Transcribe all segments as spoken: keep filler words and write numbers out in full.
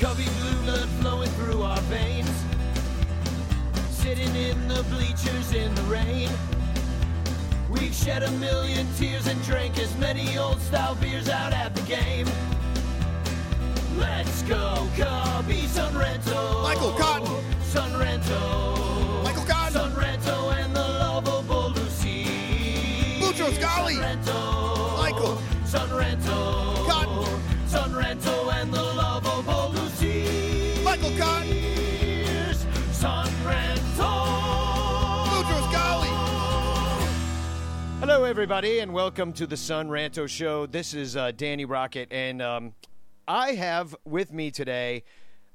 Cubby blue blood flowing through our veins. Sitting in the bleachers in the rain. We've shed a million tears and drank as many old-style beers out at the game. Let's go, Cubby Sun-Ranto. Michael Cotton. Sun-Ranto. Michael Cotton. Sun-Ranto and the lovable Lucy. Mucho Scali. Sun-Ranto. Michael. Sun-Ranto. Cotton. Sun-Ranto and the lovable Lucy. Michael Cotton. Sun-Ranto. Mucho Scali. Hello, everybody, and welcome to the Sun-Ranto Show. This is uh, Danny Rocket, and... um. I have with me today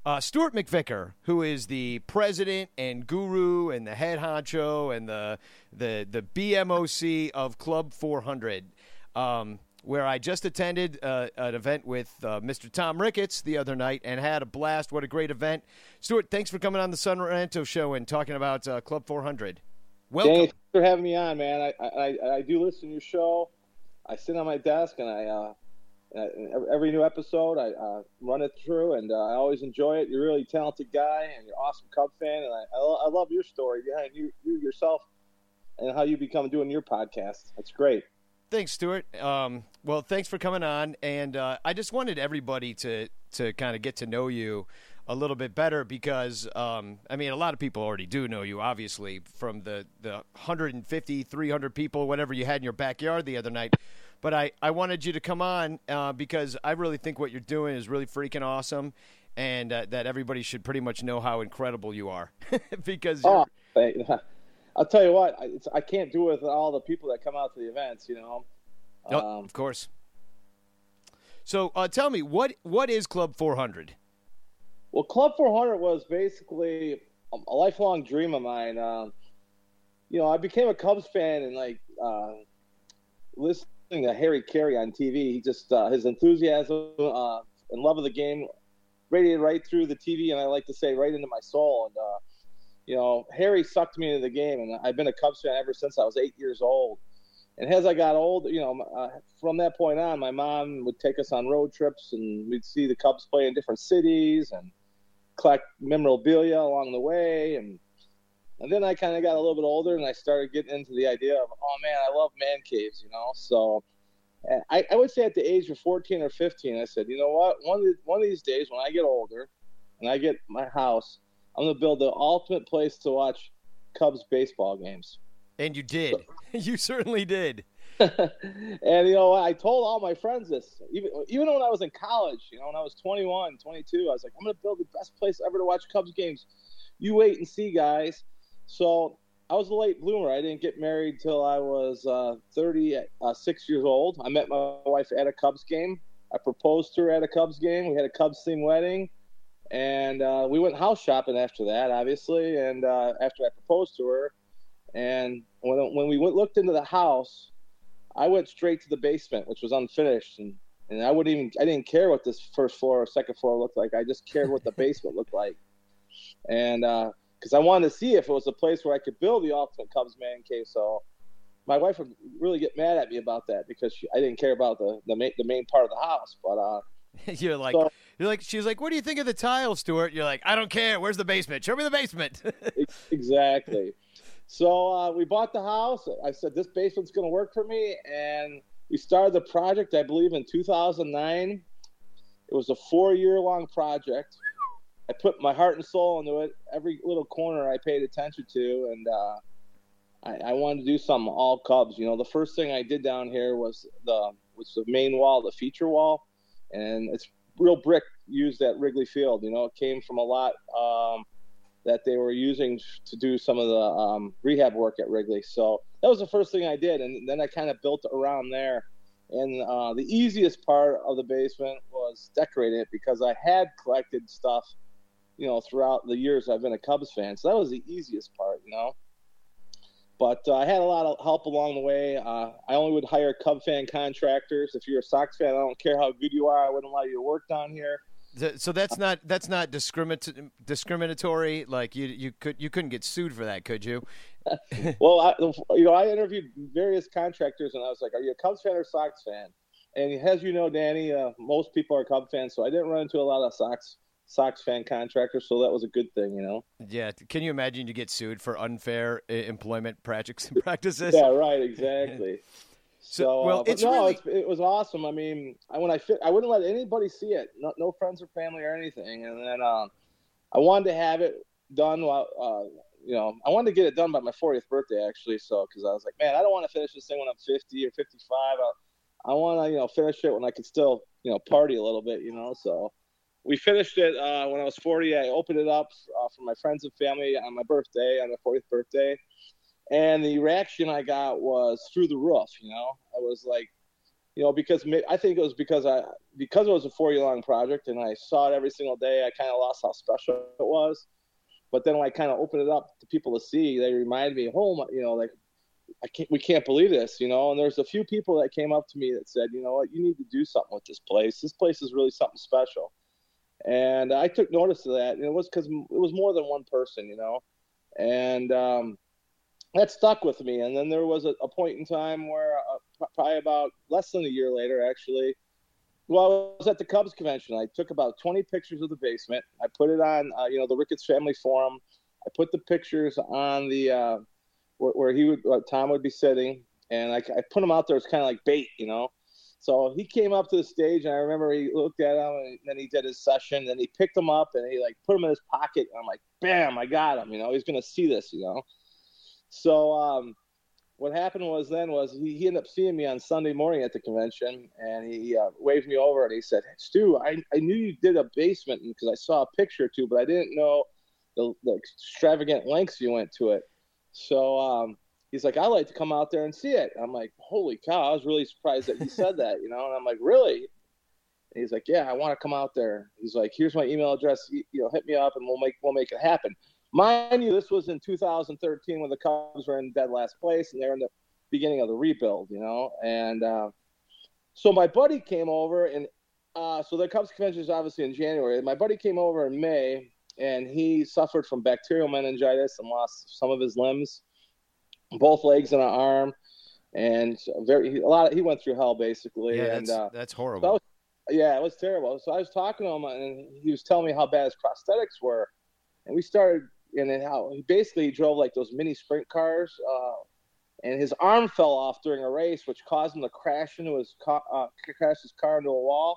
uh, Stewart McVicar, who is the president and guru and the head honcho and the the the B M O C of Club four hundred, um, where I just attended uh, an event with uh, Mister Tom Ricketts the other night and had a blast. What a great event. Stewart, thanks for coming on the Sun-Ranto Show and talking about uh, Club four hundred. Welcome. Thanks for having me on, man. I, I, I do listen to your show. I sit on my desk and I... Uh... Uh, every new episode, I uh, run it through, and uh, I always enjoy it. You're a really talented guy, and you're an awesome Cub fan, and I, I, lo- I love your story behind you, you yourself and how you become doing your podcast. That's great. Thanks, Stuart. Um, well, thanks for coming on, and uh, I just wanted everybody to, to kind of get to know you a little bit better because, um, I mean, a lot of people already do know you, obviously, from the, the one hundred fifty, three hundred people, whatever you had in your backyard the other night. But I, I wanted you to come on uh, because I really think what you're doing is really freaking awesome and uh, that everybody should pretty much know how incredible you are. because oh, I'll tell you what, I, it's, I can't do it with all the people that come out to the events, you know. Nope, um, of course. So uh, tell me, what what is Club four hundred? Well, Club four hundred was basically a, a lifelong dream of mine. Um, you know, I became a Cubs fan and, like, uh, listened. To Harry Carey on T V, he just uh, his enthusiasm uh, and love of the game radiated right through the T V, and I like to say right into my soul. And uh, you know, Harry sucked me into the game, and I've been a Cubs fan ever since I was eight years old. And as I got older, you know, uh, from that point on, my mom would take us on road trips, and we'd see the Cubs play in different cities and collect memorabilia along the way, and. And then I kind of got a little bit older, and I started getting into the idea of, oh, man, I love man caves, you know. So I, I would say at the age of fourteen or fifteen, I said, you know what, one of, the, one of these days when I get older and I get my house, I'm going to build the ultimate place to watch Cubs baseball games. And you did. So, you certainly did. And, you know, I told all my friends this. Even, even when I was in college, you know, when I was twenty-one, twenty-two, I was like, I'm going to build the best place ever to watch Cubs games. You wait and see, guys. So I was a late bloomer. I didn't get married till I was uh, thirty-six years old. I met my wife at a Cubs game. I proposed to her at a Cubs game. We had a Cubs-themed wedding, and uh, we went house shopping after that, obviously, and uh, after I proposed to her. And when when we went, looked into the house, I went straight to the basement, which was unfinished, and, and I wouldn't even I didn't care what this first floor or second floor looked like. I just cared what the basement looked like, and. Uh, Because I wanted to see if it was a place where I could build the ultimate Cubs man cave. So my wife would really get mad at me about that because she, I didn't care about the the main, the main part of the house. But uh, you're like, so, you're like, she's like, what do you think of the tile, Stuart? You're like, I don't care. Where's the basement? Show me the basement. Exactly. So uh, we bought the house. I said this basement's going to work for me, and we started the project. I believe in two thousand nine. It was a four-year long project. I put my heart and soul into it. Every little corner I paid attention to, and uh, I, I wanted to do something all Cubs. You know, the first thing I did down here was the was the main wall, the feature wall, and it's real brick used at Wrigley Field. You know, it came from a lot um, that they were using to do some of the um, rehab work at Wrigley. So that was the first thing I did, and then I kind of built around there. And uh, the easiest part of the basement was decorating it, because I had collected stuff, you know, throughout the years I've been a Cubs fan. So that was the easiest part, you know. But uh, I had a lot of help along the way. Uh, I only would hire Cub fan contractors. If you're a Sox fan, I don't care how good you are, I wouldn't allow you to work down here. So that's not that's not discriminat- discriminatory. Like you you could you couldn't get sued for that, could you? Well, I, you know, I interviewed various contractors, and I was like, "Are you a Cubs fan or Sox fan?" And as you know, Danny, uh, most people are Cubs fans, so I didn't run into a lot of Sox Sox fan contractors, so that was a good thing, you know. Yeah, can you imagine you get sued for unfair employment practices? Yeah, right, exactly. So, so well, uh, it's no, really... it's, it was awesome. I mean, I, when I fit, I wouldn't let anybody see it, no, no friends or family or anything. And then um, I wanted to have it done while, uh, you know, I wanted to get it done by my fortieth birthday, actually. So, because I was like, man, I don't want to finish this thing when I'm fifty or fifty-five. I, I want to, you know, finish it when I could still, you know, party a little bit, you know. So we finished it uh, when I was forty. I opened it up uh, for my friends and family on my birthday, on my fortieth birthday. And the reaction I got was through the roof, you know. I was like, you know, because I think it was because I because it was a four-year-long project, and I saw it every single day. I kind of lost how special it was. But then when I kind of opened it up to people to see, they reminded me, oh, you know, like I can't, we can't believe this, you know. And there's a few people that came up to me that said, you know what, you need to do something with this place. This place is really something special. And I took notice of that, and it was because it was more than one person, you know. And um that stuck with me. And then there was a, a point in time where uh, probably about less than a year later, actually, well, I was at the Cubs convention. I took about twenty pictures of the basement. I put it on, uh, you know, the Ricketts Family Forum. I put the pictures on the, uh, where, where he would, uh, Tom would be sitting. And I, I put them out there. It's kind of like bait, you know? So he came up to the stage, and I remember he looked at them, and then he did his session. Then he picked them up, and he like put them in his pocket. And I'm like, bam, I got him. You know, he's going to see this, you know? So um, what happened was then was he, he ended up seeing me on Sunday morning at the convention, and he uh, waved me over, and he said, hey, Stu, I, I knew you did a basement because I saw a picture or two, but I didn't know the, the extravagant lengths you went to it. So um, he's like, I'd like to come out there and see it. I'm like, holy cow, I was really surprised that he said that, you know, and I'm like, really? And he's like, yeah, I want to come out there. He's like, here's my email address, you, you know, hit me up, and we'll make we'll make it happen. Mind you, this was in two thousand thirteen when the Cubs were in dead last place, and they were in the beginning of the rebuild, you know. And uh, so my buddy came over, and uh, so the Cubs convention is obviously in January. My buddy came over in May, and he suffered from bacterial meningitis and lost some of his limbs, both legs and an arm, and very a lot. Of, he went through hell basically. Yeah, and, that's, uh, that's horrible. So was, yeah, it was terrible. So I was talking to him, and he was telling me how bad his prosthetics were, and we started. And then how he basically drove like those mini sprint cars, uh, and his arm fell off during a race, which caused him to crash into his car, uh, crash his car into a wall,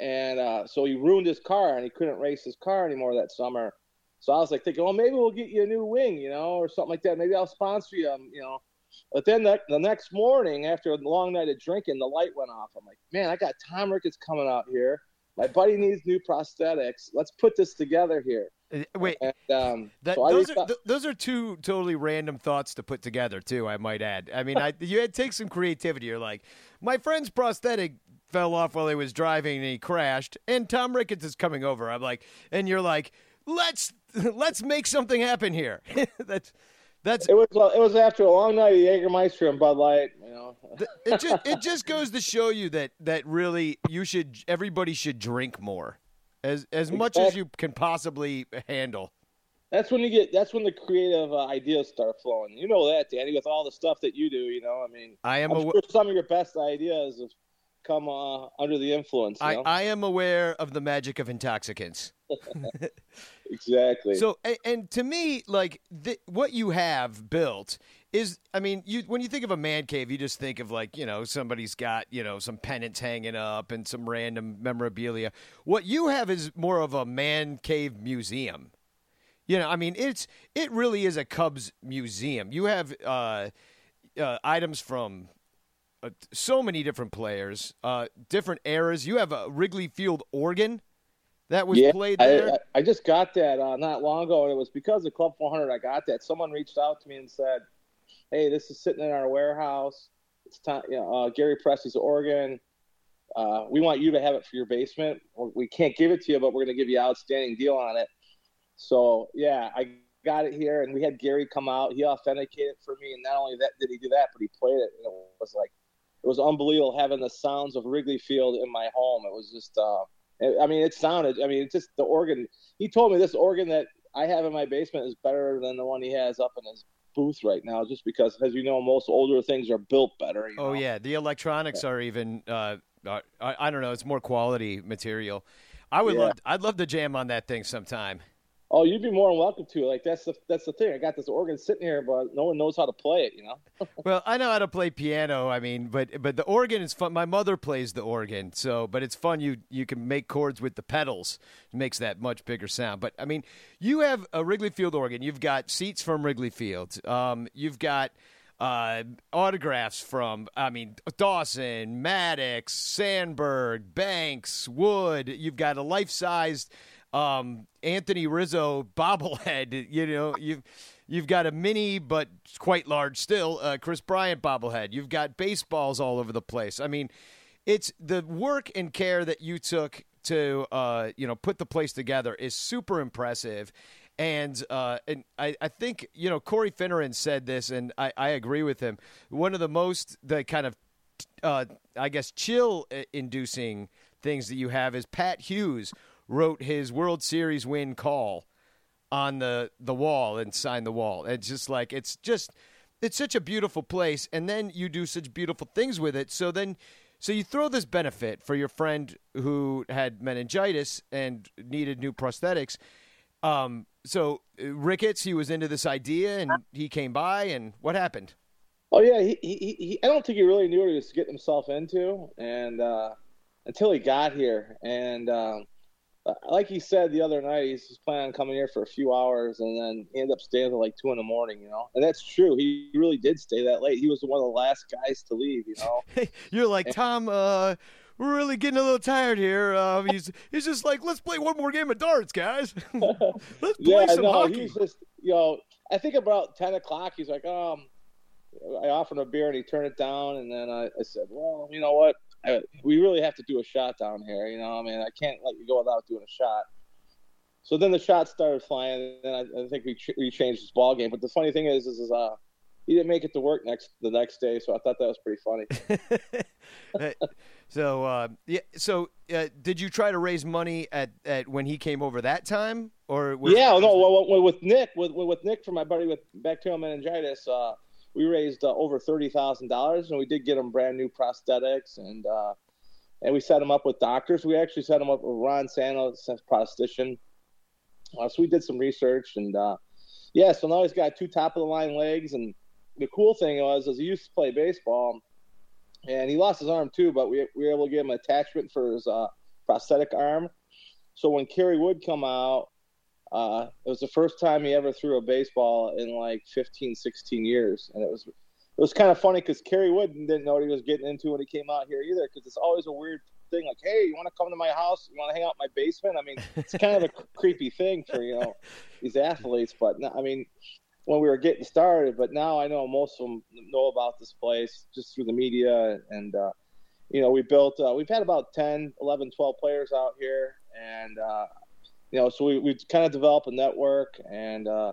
and uh, so he ruined his car, and he couldn't race his car anymore that summer. So I was like thinking, well, maybe we'll get you a new wing, you know, or something like that. Maybe I'll sponsor you, um, you know. But then the, the next morning, after a long night of drinking, the light went off. I'm like, man, I got Tom Ricketts coming out here. My buddy needs new prosthetics. Let's put this together here. Wait, and, um, that, so those, are, th- those are two totally random thoughts to put together, too, I might add. I mean, I, you had to take some creativity. You're like, my friend's prosthetic fell off while he was driving and he crashed, and Tom Ricketts is coming over. I'm like, and you're like, let's let's make something happen here. That's that's it was it was after a long night of Jägermeister and Bud Light, you know. it just it just goes to show you that that really you should everybody should drink more. As as much as you can possibly handle. That's when you get. That's when the creative uh, ideas start flowing. You know that, Danny, with all the stuff that you do. You know, I mean, I am. I'm aw- sure some of your best ideas have come uh, under the influence. You I, know? I am aware of the magic of intoxicants. Exactly. So, and, and to me, like th- what you have built. Is, I mean, you when you think of a man cave, you just think of like, you know, somebody's got, you know, some pennants hanging up and some random memorabilia. What you have is more of a man cave museum. You know, I mean, it's it really is a Cubs museum. You have uh, uh, items from uh, so many different players, uh, different eras. You have a Wrigley Field organ that was yeah, played there. I, I just got that uh, not long ago, and it was because of Club four hundred I got that. Someone reached out to me and said, hey, this is sitting in our warehouse. It's time. You know, uh, Gary Presley's of Oregon. Uh, we want you to have it for your basement. We can't give it to you, but we're going to give you an outstanding deal on it. So, yeah, I got it here, and we had Gary come out. He authenticated it for me, and not only that did he do that, but he played it. And it was like it was unbelievable having the sounds of Wrigley Field in my home. It was just uh, – I mean, it sounded – I mean, it's just the organ. He told me this organ that I have in my basement is better than the one he has up in his booth right now, just because, as you know, most older things are built better. You know? Oh, yeah. The electronics yeah. are even uh... – Uh, I, I don't know. It's more quality material. I would yeah. love. I'd love to jam on that thing sometime. Oh, you'd be more than welcome to. Like that's the that's the thing. I got this organ sitting here, but no one knows how to play it. You know. Well, I know how to play piano. I mean, but but the organ is fun. My mother plays the organ, so but it's fun. You you can make chords with the pedals. It makes that much bigger sound. But I mean, you have a Wrigley Field organ. You've got seats from Wrigley Field. Um, you've got. Uh, autographs from, I mean, Dawson, Maddox, Sandberg, Banks, Wood. You've got a life-sized um, Anthony Rizzo bobblehead. You know, you've you've got a mini but quite large still uh, Chris Bryant bobblehead. You've got baseballs all over the place. I mean, it's the work and care that you took to uh, you know put the place together is super impressive. And uh, and I, I think, you know, Corey Finneran said this, and I, I agree with him. One of the most, the kind of, uh, I guess, chill-inducing things that you have is Pat Hughes wrote his World Series win call on the, the wall and signed the wall. It's just like, it's just, it's such a beautiful place, and then you do such beautiful things with it. So then, so you throw this benefit for your friend who had meningitis and needed new prosthetics. Um, so Ricketts, he was into this idea and he came by and what happened? Oh yeah. He, he, he I don't think he really knew what he was getting himself into. And, uh, until he got here and, um, like he said the other night, he's just planning on coming here for a few hours and then he ended up staying till like two in the morning, you know? And that's true. He really did stay that late. He was one of the last guys to leave, you know? You're like, and- Tom, uh, we're really getting a little tired here. Um, he's he's just like, let's play one more game of darts, guys. Let's play yeah, some no, hockey. He's just, you know, I think about ten o'clock. He's like, um, I offered him a beer and he turned it down. And then I, I said, well, you know what? I, we really have to do a shot down here. You know, I mean, I can't let you go without doing a shot. So then the shots started flying, and I, I think we ch- we changed his ball game. But the funny thing is, is, is uh. He didn't make it to work next the next day, so I thought that was pretty funny. so, uh, yeah. So, uh, did you try to raise money at, at when he came over that time, or was, yeah, no, well, with Nick, with with Nick from my buddy with bacterial meningitis, uh, we raised uh, over thirty thousand dollars, and we did get him brand new prosthetics, and uh, and we set him up with doctors. We actually set him up with Ron Santos, a prosthetician. Uh, so we did some research, and uh, yeah, so now he's got two top of the line legs, and the cool thing was is he used to play baseball, and he lost his arm too, but we, we were able to give him an attachment for his uh, prosthetic arm. So when Kerry Wood come out, uh, it was the first time he ever threw a baseball in like fifteen, sixteen years. And it was it was kind of funny because Kerry Wood didn't know what he was getting into when he came out here either, because it's always a weird thing like, hey, you want to come to my house? You want to hang out in my basement? I mean, it's kind of a creepy thing for, you know, these athletes. But, no, I mean – when we were getting started, but now I know most of them know about this place just through the media. And, uh, you know, we built, uh, we've had about ten, eleven, twelve players out here. And, uh, you know, so we, we kind of developed a network and, uh,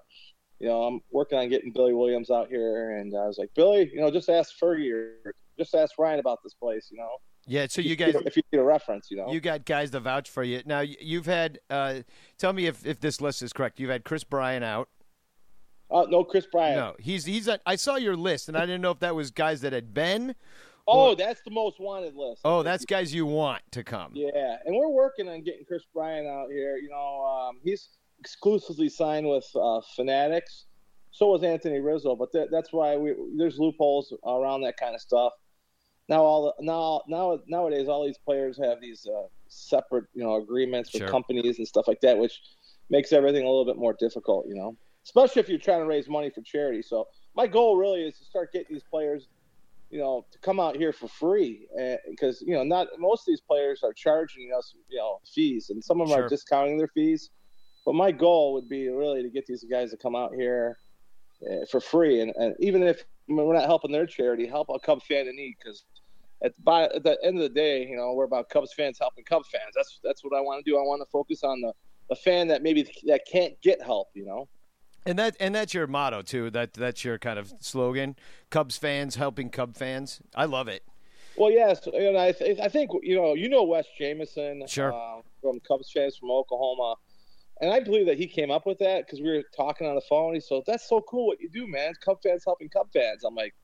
you know, I'm working on getting Billy Williams out here. And I was like, Billy, you know, just ask Fergie or just ask Ryan about this place, you know? Yeah, so you guys, if you need a reference, you know, you got guys to vouch for you. Now you've had, uh, tell me if, if this list is correct. You've had Chris Bryant out. Oh, no, Chris Bryant. No, he's he's. A, I saw your list, and I didn't know if that was guys that had been. Or... Oh, that's the most wanted list. Oh, that's guys you want to come. Yeah, and we're working on getting Chris Bryant out here. You know, um, he's exclusively signed with uh, Fanatics. So was Anthony Rizzo, but that, that's why we there's loopholes around that kind of stuff. Now all the, now now nowadays all these players have these uh, separate you know agreements with sure. companies and stuff like that, which makes everything a little bit more difficult. You know. Especially if you're trying to raise money for charity. So my goal really is to start getting these players, you know, to come out here for free because, you know, not most of these players are charging us, you know, fees, and some of them sure. are discounting their fees. But my goal would be really to get these guys to come out here uh, for free. And, and even if I mean, we're not helping their charity. Help a Cubs fan in need, because at, at the end of the day, you know, we're about Cubs fans helping Cubs fans. That's that's what I want to do. I want to focus on the, the fan that maybe that can't get help, you know. And that and that's your motto too. That that's your kind of slogan: Cubs fans helping Cub fans. I love it. Well, yes, and I th- I think you know you know Wes Jamison, sure, uh, from Cubs fans from Oklahoma, and I believe that he came up with that because we were talking on the phone. He said, "That's so cool what you do, man. Cub fans helping Cub fans." I'm like,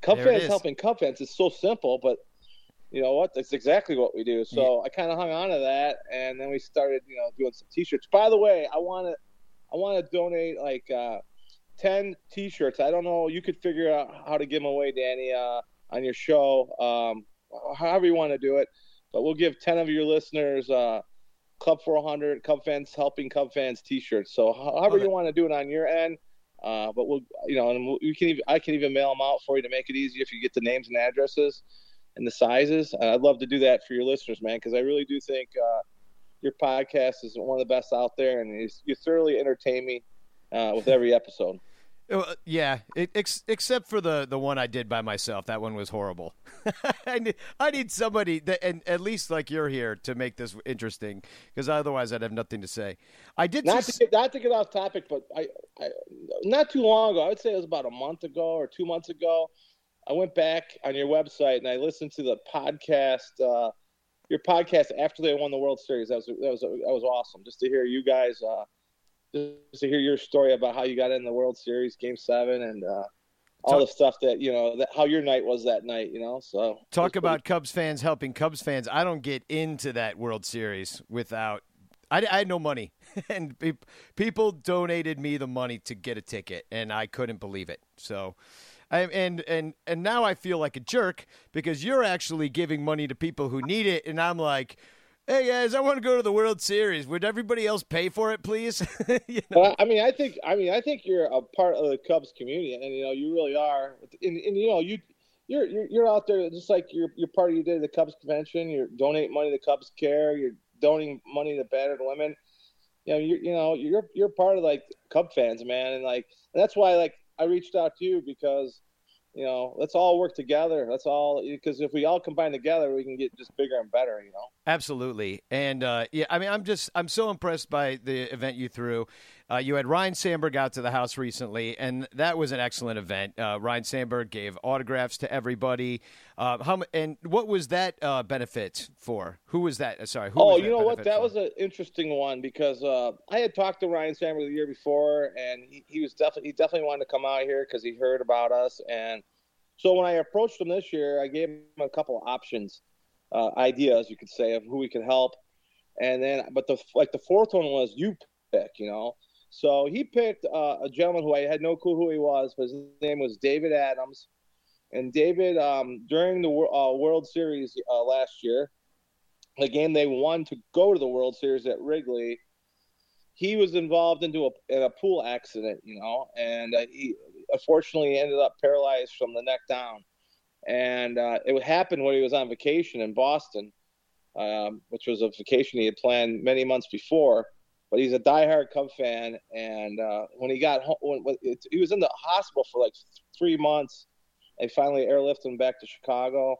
"Cub there fans helping Cub fans is so simple, but you know what? That's exactly what we do." So yeah. I kind of hung on to that, and then we started, you know, doing some T-shirts. By the way, I want to. I want to donate like uh, ten T-shirts. I don't know. You could figure out how to give them away, Danny, uh, on your show, um, however you want to do it. But we'll give ten of your listeners uh, Club four hundred Cub fans helping Cub fans T-shirts. So however you want to do it on your end, uh, but we'll, you know, and we can even, I can even mail them out for you to make it easy if you get the names and addresses and the sizes. And I'd love to do that for your listeners, man, because I really do think. Uh, Your podcast is one of the best out there, and you thoroughly entertain me uh, with every episode. Yeah, it, ex- except for the, the one I did by myself. That one was horrible. I, need, I need somebody, that, and at least like you're here, to make this interesting, because otherwise I'd have nothing to say. I did not, see... to, get, not to get off topic, but I, I not too long ago, I would say it was about a month ago or two months ago, I went back on your website and I listened to the podcast uh, – your podcast after they won the World Series. That was that was that was awesome. Just to hear you guys, uh, just to hear your story about how you got in the World Series, Game Seven, and uh, all talk, the stuff that you know, that, how your night was that night. You know, so talk about pretty- Cubs fans helping Cubs fans. I don't get into that World Series without I, I had no money, and pe- people donated me the money to get a ticket, and I couldn't believe it. So. I, and and and now I feel like a jerk because you're actually giving money to people who need it, and I'm like, "Hey guys, I want to go to the World Series. Would everybody else pay for it, please?" You know? Well, I mean, I think I mean I think you're a part of the Cubs community, and you know you really are. And, and you know you you're, you're you're out there just like you're you're part of your day of the Cubs convention. You're donating money to Cubs Care. You're donating money to battered women. You know you you know you're you're part of like Cub fans, man, and like and that's why like. I reached out to you because, you know, let's all work together. Let's all, because if we all combine together, we can get just bigger and better, you know? Absolutely. And, uh, yeah, I mean, I'm just, I'm so impressed by the event you threw. Uh, you had Ryne Sandberg out to the house recently, and that was an excellent event. Uh, Ryne Sandberg gave autographs to everybody. Uh, how And what was that uh, benefit for? Who was that? Sorry. Who oh, was you know what? That for? was an interesting one because uh, I had talked to Ryne Sandberg the year before, and he, he was definitely he definitely wanted to come out here because he heard about us. And so when I approached him this year, I gave him a couple of options, uh, ideas, you could say, of who we could help. And then, but the like the fourth one was you pick, you know. So he picked uh, a gentleman who I had no clue who he was, but his name was David Adams. And David, um, during the uh, World Series uh, last year, the game they won to go to the World Series at Wrigley, he was involved into a, in a pool accident, you know, and uh, he unfortunately ended up paralyzed from the neck down. And uh, it happened when he was on vacation in Boston, um, which was a vacation he had planned many months before. But he's a diehard Cub fan, and uh, when he got home, when, when it, he was in the hospital for like three months. They finally airlifted him back to Chicago.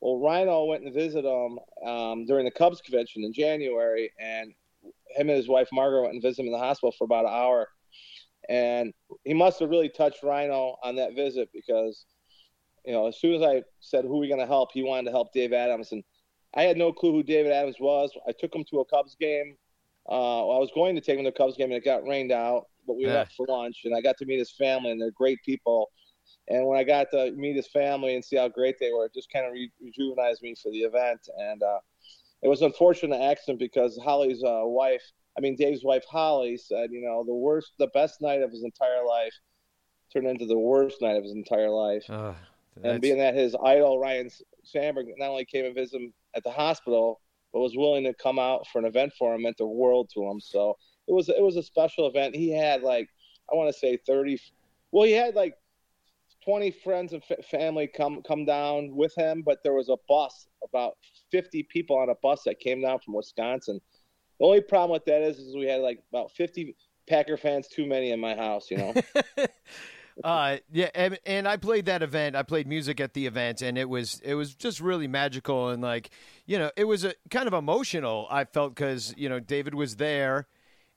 Well, Ryno went and visited him um, during the Cubs convention in January, and him and his wife Margaret went and visited him in the hospital for about an hour. And he must have really touched Ryno on that visit because, you know, as soon as I said who are we going to help, he wanted to help Dave Adams, and I had no clue who David Adams was. I took him to a Cubs game. Uh, well, I was going to take him to the Cubs game, and it got rained out, but we yeah. left for lunch, and I got to meet his family, and they're great people. And when I got to meet his family and see how great they were, it just kind of re- rejuvenized me for the event. And uh, it was an unfortunate accident because Holly's uh, wife, I mean, Dave's wife, Holly, said, you know, the worst, the best night of his entire life turned into the worst night of his entire life. Uh, and being that his idol, Ryne Sandberg, not only came and visited him at the hospital, but was willing to come out for an event for him, meant the world to him. So it was it was a special event. He had like, I want to say thirty. Well, he had like twenty friends and f- family come, come down with him, but there was a bus, about fifty people on a bus that came down from Wisconsin. The only problem with that is, is we had like about fifty Packer fans too many in my house, you know. Uh, yeah, and, and I played that event. I played music at the event, and it was it was just really magical. And, like, you know, it was a, kind of emotional, I felt, because, you know, David was there.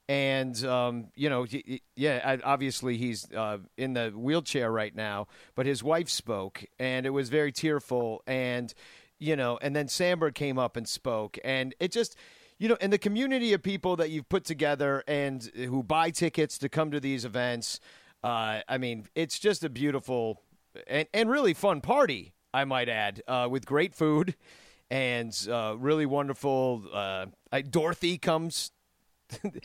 And, um, you know, he, he, yeah, obviously he's uh, in the wheelchair right now, but his wife spoke, and it was very tearful. And, you know, and then Sandberg came up and spoke, and it just – you know, and the community of people that you've put together and who buy tickets to come to these events, uh, I mean, it's just a beautiful and, and really fun party, I might add, uh, with great food and uh, really wonderful. Uh, I, Dorothy comes.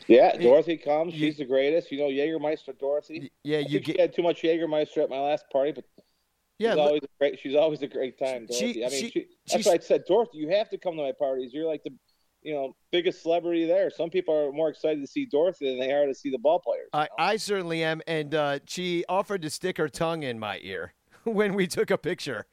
Yeah, Dorothy comes. She's the greatest. You know, Jägermeister Dorothy. Yeah, you get... she had too much Jägermeister at my last party, but yeah, she's look... always a great. She's always a great time, Dorothy. She, I mean, she, she, that's why I said, Dorothy, you have to come to my parties. You're like the you know, biggest celebrity there. Some people are more excited to see Dorothy than they are to see the ball players. I, I certainly am. And uh, she offered to stick her tongue in my ear when we took a picture.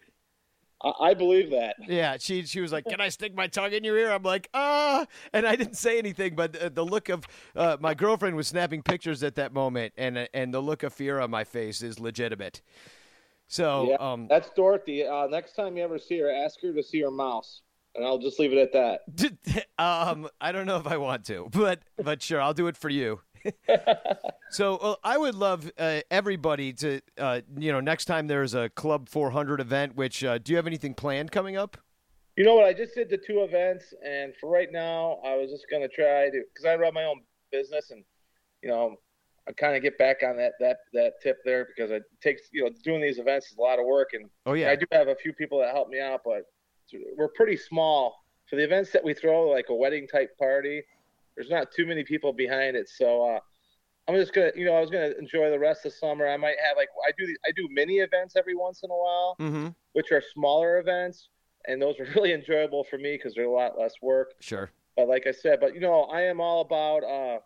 I, I believe that. Yeah. She, she was like, can I stick my tongue in your ear? I'm like, ah, and I didn't say anything, but the, the look of uh, my girlfriend was snapping pictures at that moment. And, and the look of fear on my face is legitimate. So yeah, um, that's Dorothy. Uh, next time you ever see her, ask her to see her mouse. And I'll just leave it at that. Um, I don't know if I want to, but but sure, I'll do it for you. So well, I would love uh, everybody to, uh, you know, next time there's a Club four hundred event, which uh, do you have anything planned coming up? You know what? I just did the two events. And for right now, I was just going to try to, because I run my own business and, you know, I kind of get back on that, that, that tip there because it takes, you know, doing these events is a lot of work. And oh, yeah. I do have a few people that help me out, but we're pretty small. So the events that we throw, like a wedding type party, there's not too many people behind it. So uh, I'm just gonna, you know, I was gonna enjoy the rest of summer. I might have like I do I do mini events every once in a while, mm-hmm. which are smaller events, and those are really enjoyable for me because they're a lot less work. Sure. But like I said, but you know, I am all about, uh,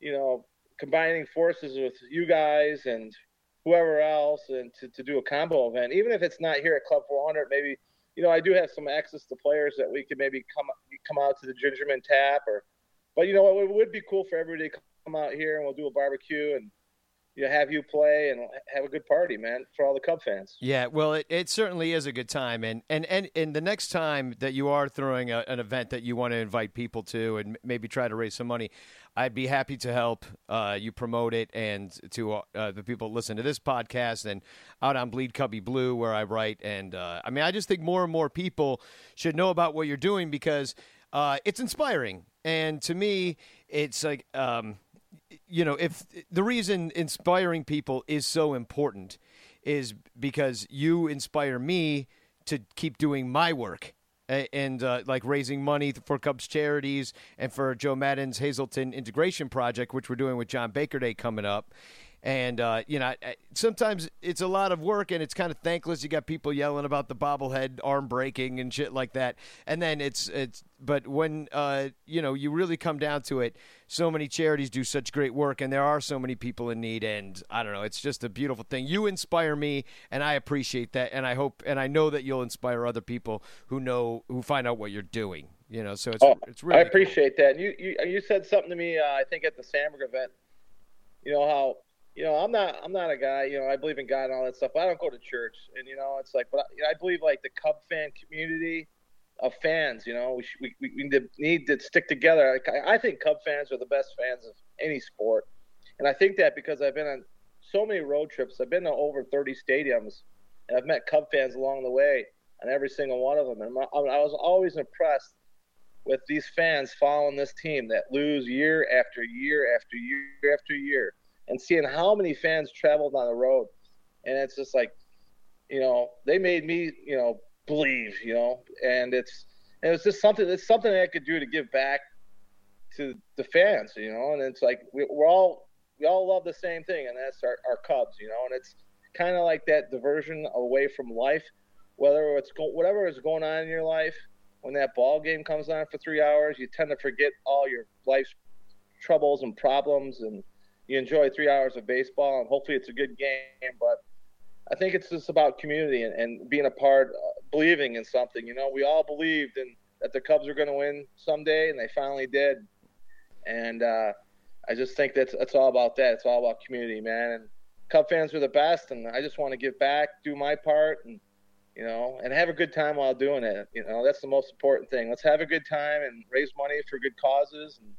you know, combining forces with you guys and whoever else, and to, to do a combo event, even if it's not here at Club four hundred, maybe. You know, I do have some access to players that we could maybe come come out to the Gingerman Tap, or, but you know, it would be cool for everybody to come out here and we'll do a barbecue and you know, have you play and have a good party, man, for all the Cub fans. Yeah, well, it, it certainly is a good time, and and, and, and the next time that you are throwing a, an event that you want to invite people to and maybe try to raise some money, I'd be happy to help uh, you promote it and to uh, the people that listen to this podcast and out on Bleed Cubby Blue where I write. And, uh, I mean, I just think more and more people should know about what you're doing because uh, it's inspiring. And to me, it's like, um, you know, if the reason inspiring people is so important is because you inspire me to keep doing my work. And uh, like raising money for Cubs charities and for Joe Madden's Hazleton Integration Project, which we're doing with John Baker Day coming up. And, uh, you know, sometimes it's a lot of work and it's kind of thankless. You got people yelling about the bobblehead arm breaking and shit like that. And then it's, it's, but when, uh, you know, you really come down to it, so many charities do such great work and there are so many people in need. And I don't know, it's just a beautiful thing. You inspire me and I appreciate that. And I hope, and I know that you'll inspire other people who know, who find out what you're doing, you know, so it's, oh, it's really, I appreciate cool. that. And you, you, you said something to me, uh, I think at the Sandberg event, you know, how, You know, I'm not I'm not a guy, you know, I believe in God and all that stuff, but I don't go to church. And, you know, it's like, but I, you know, I believe, like, the Cub fan community of fans, you know, we should, we, we need, to, need to stick together. I, I think Cub fans are the best fans of any sport. And I think that because I've been on so many road trips. I've been to over thirty stadiums, and I've met Cub fans along the way on every single one of them. And I, I was always impressed with these fans following this team that lose year after year after year after year. And seeing how many fans traveled on the road. And it's just like, you know, they made me, you know, believe, you know, and it's, and it was just something, it's something that I could do to give back to the fans, you know, and it's like, we, we're all, we all love the same thing. And that's our, our Cubs, you know, and it's kind of like that diversion away from life, whether it's go, whatever is going on in your life, when that ball game comes on for three hours, you tend to forget all your life's troubles and problems, and you enjoy three hours of baseball, and hopefully it's a good game. But I think it's just about community and, and being a part, uh, believing in something. You know, we all believed in that the Cubs were going to win someday, and they finally did. And uh, I just think that's it's all about that. It's all about community, man. And Cub fans are the best, and I just want to give back, do my part, and you know, and have a good time while doing it. You know, that's the most important thing. Let's have a good time and raise money for good causes and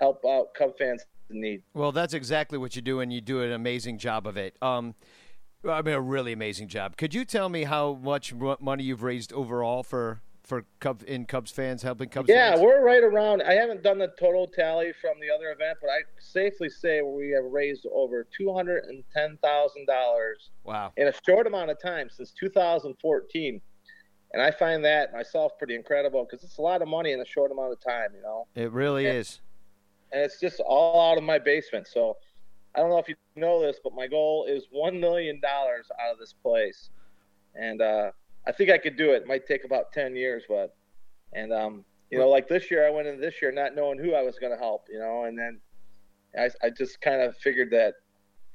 help out Cub fans in need. Well, that's exactly what you do, and you do an amazing job of it. Um, I mean, a really amazing job. Could you tell me how much money you've raised overall for for Cub in Cubs fans helping Cubs? Yeah, fans? We're right around. I haven't done the total tally from the other event, but I safely say we have raised over two hundred and ten thousand dollars. Wow! In a short amount of time since two thousand fourteen, and I find that myself pretty incredible because it's a lot of money in a short amount of time. You know, it really and, is, and it's just all out of my basement. So I don't know if you know this, but my goal is one million dollars out of this place, and uh, I think I could do it. It might take about ten years, but, and, um, you know, like this year, I went in this year not knowing who I was going to help, you know, and then I, I just kind of figured that,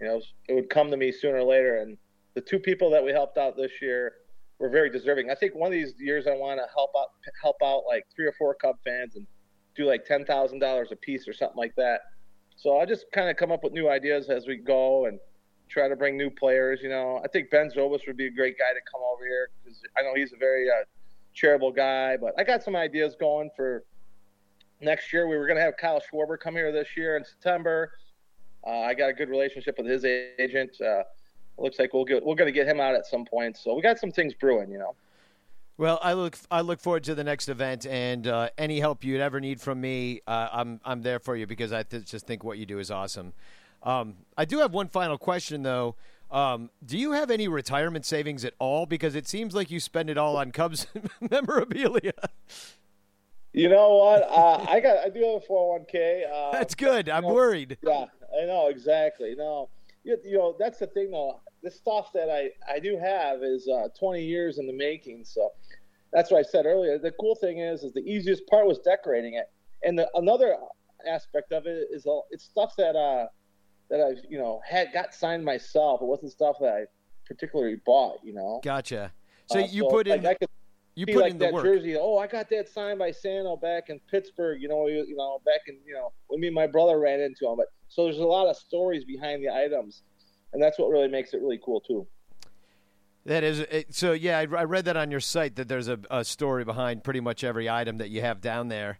you know, it would come to me sooner or later. And the two people that we helped out this year were very deserving. I think one of these years I want to help out, help out like three or four Cub fans and do like ten thousand dollars a piece or something like that. So I just kind of come up with new ideas as we go and try to bring new players, you know. I think Ben Zobus would be a great guy to come over here because I know he's a very uh, charitable guy. But I got some ideas going for next year. We were going to have Kyle Schwarber come here this year in September. Uh, I got a good relationship with his agent. Uh, it looks like we'll get, we're going to get him out at some point. So we got some things brewing, you know. Well, I look I look forward to the next event, and uh, any help you'd ever need from me, uh, I'm I'm there for you because I th- just think what you do is awesome. Um, I do have one final question, though. Um, do you have any retirement savings at all? Because it seems like you spend it all on Cubs memorabilia. You know what? Uh, I got I do have a four oh one k. Uh, that's good. I'm know, worried. Yeah, I know exactly. No, you, you know that's the thing though. The stuff that I, I do have is uh, twenty years in the making. So that's what I said earlier. The cool thing is, is the easiest part was decorating it, and the, another aspect of it is uh, it's stuff that. Uh, that I've, you know, had got signed myself. It wasn't stuff that I particularly bought, you know? Gotcha. So uh, you so put in, like you put like in the work. Jersey, oh, I got that signed by Sano back in Pittsburgh, you know, you, you know, back in, you know, when me and my brother ran into him. But so there's a lot of stories behind the items, and that's what really makes it really cool too. That is, so yeah, I read that on your site that there's a, a story behind pretty much every item that you have down there.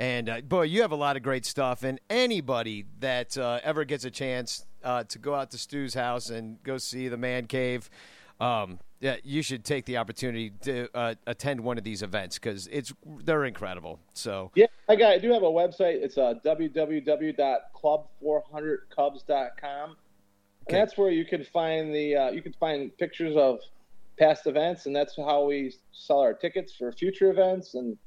And, uh, boy, you have a lot of great stuff. And anybody that uh, ever gets a chance uh, to go out to Stu's house and go see the Man Cave, um, yeah, you should take the opportunity to uh, attend one of these events because it's they're incredible. So yeah, I, got, I do have a website. It's uh, w w w dot club four hundred cubs dot com. Okay. And that's where you can find the uh, you can find pictures of past events, and that's how we sell our tickets for future events. And,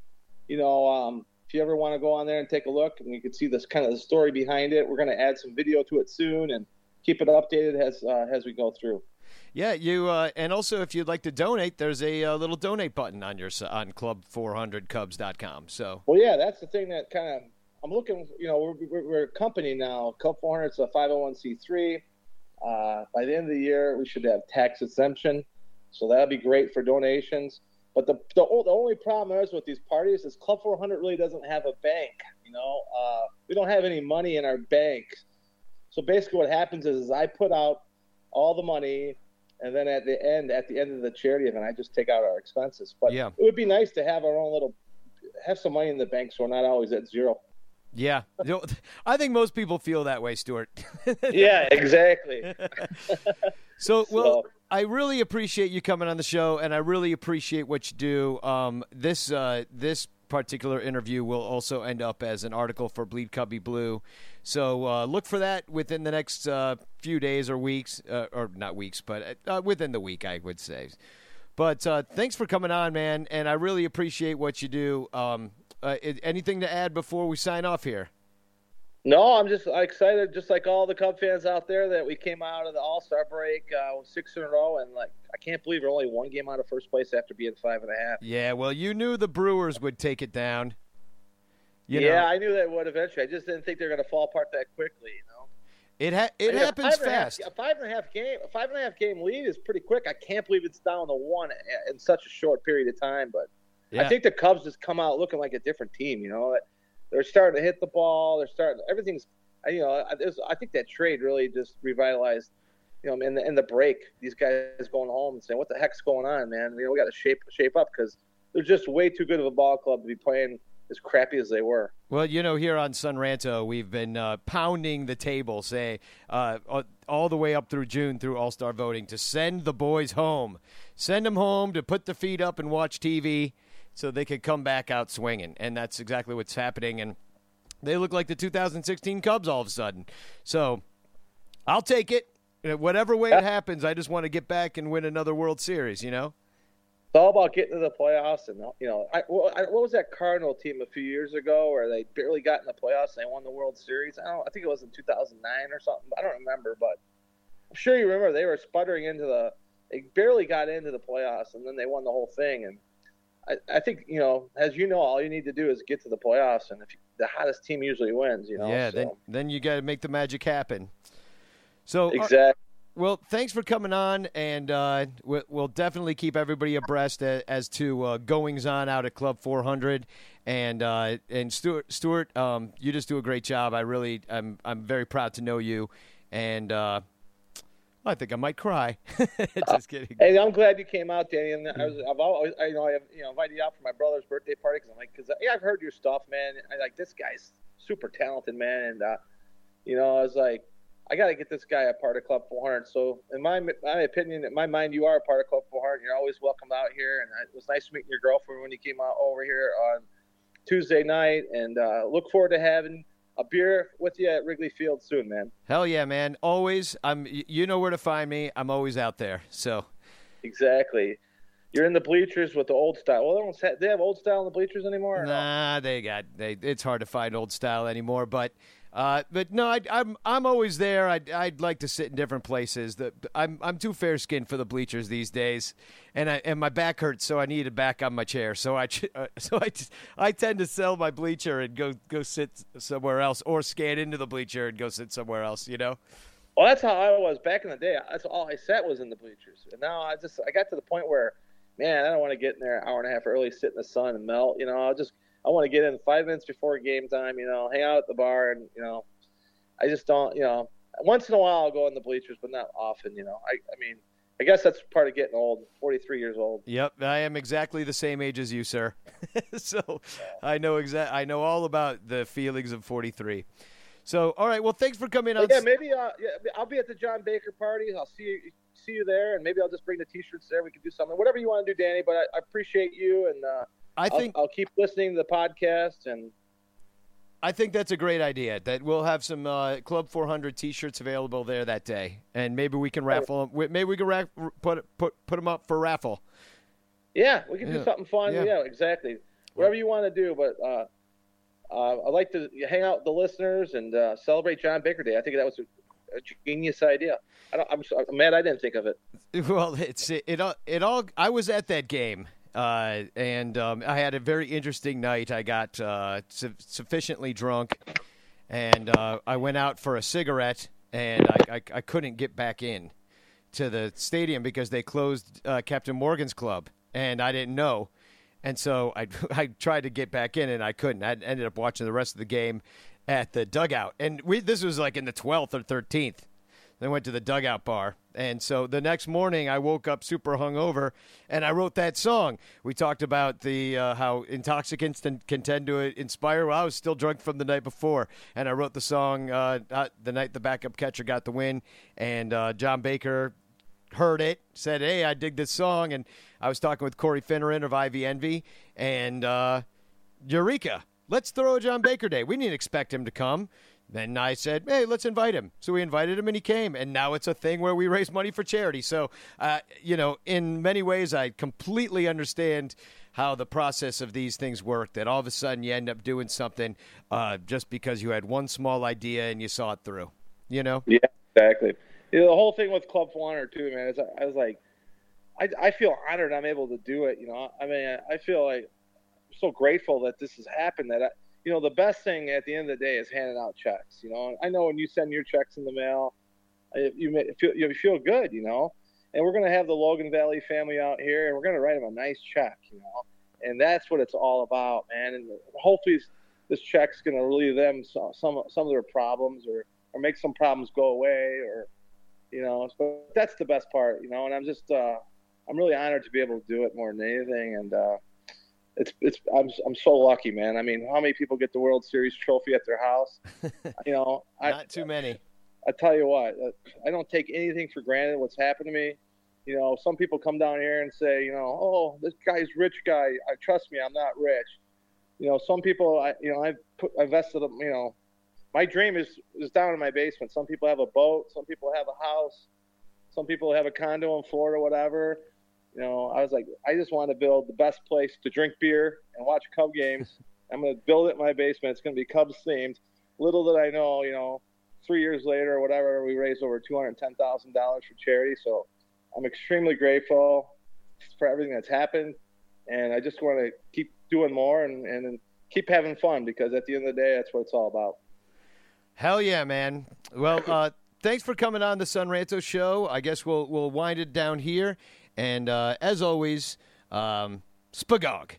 you know, um, if you ever want to go on there and take a look, and you can see this kind of the story behind it. We're going to add some video to it soon and keep it updated as uh, as we go through. Yeah, you uh, and also if you'd like to donate, there's a, a little donate button on your on club four hundred cubs dot com. So well, yeah, that's the thing that kind of I'm looking. You know, we're we're, we're a company now. Club four hundred is a five oh one c three. Uh, by the end of the year, we should have tax exemption, so that'll be great for donations. But the, the the only problem is with these parties is Club four hundred really doesn't have a bank, you know. Uh, we don't have any money in our bank. So basically what happens is, is I put out all the money, and then at the end at the end of the charity event, I just take out our expenses. But yeah, it would be nice to have our own little – have some money in the bank so we're not always at zero. Yeah. I think most people feel that way, Stuart. Yeah, exactly. so, well so. – I really appreciate you coming on the show, and I really appreciate what you do. Um, this uh, this particular interview will also end up as an article for Bleed Cubby Blue, so uh, look for that within the next uh, few days or weeks, uh, or not weeks, but uh, within the week, I would say. But uh, thanks for coming on, man, and I really appreciate what you do. Um, uh, anything to add before we sign off here? No, I'm just excited, just like all the Cub fans out there, that we came out of the All-Star break uh, six in a row, and like I can't believe we're only one game out of first place after being five and a half. Yeah, well, you knew the Brewers would take it down. You yeah, know. I knew that would eventually. I just didn't think they were going to fall apart that quickly. You know, it ha- it I mean, happens a fast. Half, a five and a half game, a five and a half game lead is pretty quick. I can't believe it's down to one in such a short period of time. But yeah. I think the Cubs just come out looking like a different team. You know. They're starting to hit the ball. They're starting – everything's – you know, I think that trade really just revitalized you know, in the in the break, these guys going home and saying, "What the heck's going on, man? You know, we got to shape shape up because they're just way too good of a ball club to be playing as crappy as they were." Well, you know, here on Sun-Ranto, we've been uh, pounding the table, say, uh, all the way up through June through All-Star voting to send the boys home. Send them home to put their feet up and watch T V so they could come back out swinging, and that's exactly what's happening, and they look like the two thousand sixteen Cubs all of a sudden. So I'll take it. Whatever way it happens, I just want to get back and win another World Series, you know? It's all about getting to the playoffs, and you know, I, well, I, what was that Cardinal team a few years ago where they barely got in the playoffs and they won the World Series? I don't, I think it was in two thousand nine or something. I don't remember, but I'm sure you remember they were sputtering into the, they barely got into the playoffs, and then they won the whole thing. And I, I think, you know, as you know, all you need to do is get to the playoffs, and if you, the hottest team usually wins, you know. Yeah, so. then then you got to make the magic happen. So exactly. Our- Well, thanks for coming on, and uh, we'll definitely keep everybody abreast as to uh, goings-on out at Club four hundred. And uh, and Stewart, Stewart, um, you just do a great job. I really, I'm, I'm very proud to know you, and uh, I think I might cry. Just kidding. Uh, hey, I'm glad you came out, Danny. And I was, I've always, I, you know, I have, you know, invited you out for my brother's birthday party because I'm like, because yeah, I've heard your stuff, man. I like this guy's super talented, man, and uh, you know, I was like, I got to get this guy a part of Club four hundred. So in my my opinion, in my mind, you are a part of Club four hundred. You're always welcome out here. And it was nice meeting your girlfriend when you came out over here on Tuesday night. And uh, look forward to having a beer with you at Wrigley Field soon, man. Hell yeah, man. Always. I'm. You know where to find me. I'm always out there. So exactly. You're in the bleachers with the old style. Well, they don't have, they have old style in the bleachers anymore? Nah, no? they got they. It's hard to find old style anymore, but – Uh, but no, I, I'm I'm always there. I'd I'd like to sit in different places. The, I'm I'm too fair skinned for the bleachers these days, and I and my back hurts, so I need a back on my chair. So I uh, so I I tend to sell my bleacher and go go sit somewhere else, or scan into the bleacher and go sit somewhere else. You know. Well, that's how I was back in the day. That's all I sat was in the bleachers, and now I just I got to the point where, man, I don't want to get in there an hour and a half early, sit in the sun and melt. You know, I'll just. I want to get in five minutes before game time, you know, hang out at the bar, and, you know, I just don't, you know, once in a while I'll go in the bleachers, but not often, you know. I, I mean, I guess that's part of getting old, forty-three years old. Yep, I am exactly the same age as you, sir. So yeah. I know exa- I know all about the feelings of forty-three. So, all right, well, thanks for coming on. Yeah, maybe uh, yeah, I'll be at the John Baker party. I'll see you, see you there, and maybe I'll just bring the T-shirts there. We can do something, whatever you want to do, Danny, but I, I appreciate you, and uh, I think I'll, I'll keep listening to the podcast, and I think that's a great idea. That we'll have some uh, Club four hundred T-shirts available there that day, and maybe we can raffle them. Maybe we can raff- put put put them up for raffle. Yeah, we can yeah. do something fun. Yeah, yeah exactly. Whatever yeah. you want to do, but uh, uh, I like to hang out with the listeners and uh, celebrate John Baker Day. I think that was a, a genius idea. I don't, I'm, I'm mad I didn't think of it. Well, it's it it all. It all I was at that game. Uh, and um, I had a very interesting night. I got uh, su- sufficiently drunk, and uh, I went out for a cigarette, and I, I, I couldn't get back in to the stadium because they closed uh, Captain Morgan's club, and I didn't know. And so I, I tried to get back in, and I couldn't. I ended up watching the rest of the game at the dugout. And we this was like in the twelfth or thirteenth. Then went to the dugout bar. And so the next morning I woke up super hungover, and I wrote that song. We talked about the uh, how intoxicants can tend to inspire. Well, I was still drunk from the night before, and I wrote the song uh, the night the backup catcher got the win, and uh, John Baker heard it, said, hey, I dig this song. And I was talking with Corey Finneran of Ivy Envy, and uh, Eureka, let's throw a John Baker Day. We didn't expect him to come. Then I said, hey, let's invite him. So we invited him, and he came. And now it's a thing where we raise money for charity. So, uh, you know, in many ways, I completely understand how the process of these things work, that all of a sudden you end up doing something uh, just because you had one small idea and you saw it through, you know? Yeah, exactly. You know, the whole thing with Club four hundred, too, man, is I, I was like, I, I feel honored I'm able to do it, you know? I mean, I, I feel like I'm so grateful that this has happened, that I, you know, the best thing at the end of the day is handing out checks. You know, I know when you send your checks in the mail, you feel, you feel good, you know, and we're going to have the Logan Valley family out here, and we're going to write them a nice check, you know, and that's what it's all about, man. And hopefully this check's going to relieve them some, some, some of their problems, or, or make some problems go away, or, you know, but that's the best part, you know, and I'm just, uh, I'm really honored to be able to do it more than anything. And, uh, it's, it's, I'm, I'm so lucky, man. I mean, how many people get the World Series trophy at their house? You know, not I, too many. I, I tell you what, I don't take anything for granted. What's happened to me. You know, some people come down here and say, you know, oh, this guy's rich guy. I trust me, I'm not rich. You know, some people, I, you know, I've put, I vested, you know, my dream is, is down in my basement. Some people have a boat. Some people have a house. Some people have a condo in Florida, whatever. You know, I was like, I just want to build the best place to drink beer and watch Cub games. I'm going to build it in my basement. It's going to be Cubs themed. Little did I know, you know, three years later or whatever, we raised over two hundred ten thousand dollars for charity. So I'm extremely grateful for everything that's happened. And I just want to keep doing more and, and keep having fun, because at the end of the day, that's what it's all about. Hell yeah, man. Well, uh, thanks for coming on the Sun-Ranto Show. I guess we'll we'll wind it down here. And uh, as always, um, Spagog.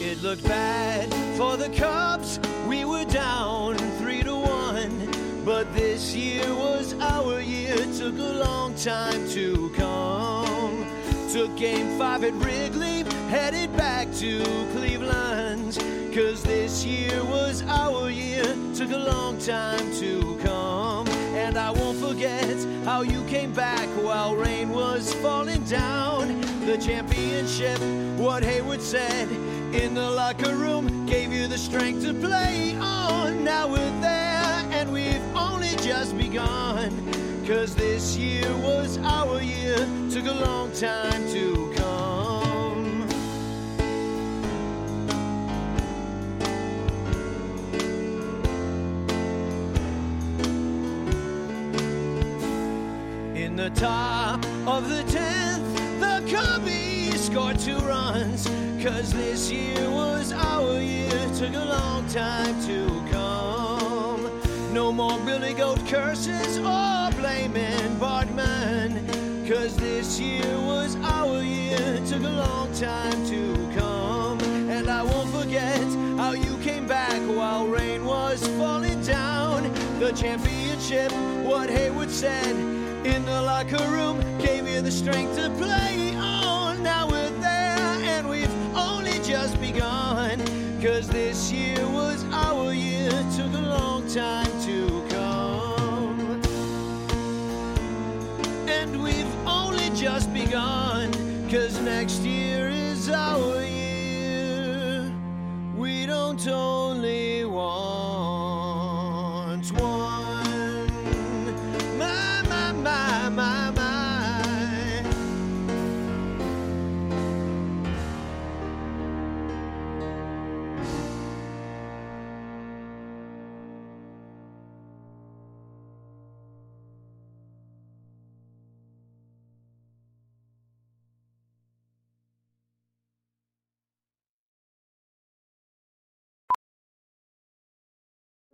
It looked bad for the Cubs. We were down three to one. But this year was our year. Took a long time to come. Took game five at Wrigley, headed back to Cleveland. 'Cause this year was our year, took a long time to come. And I won't forget how you came back while rain was falling down. The championship, what Hayward said in the locker room, gave you the strength to play on. Now we're there, and we've only just begun. 'Cause this year was our year, took a long time to come. The top of the tenth, the Cubbies scored two runs, 'cause this year was our year, took a long time to come. No more Billy Goat curses or blaming Bartman, 'cause this year was our year, took a long time to come. And I won't forget how you came back while rain was falling down. The championship, what Hayward said in the locker room, gave you the strength to play on. Now we're there, and we've only just begun. 'Cause this year was our year, took a long time to come. And we've only just begun, 'cause next year is our year. We don't only want one.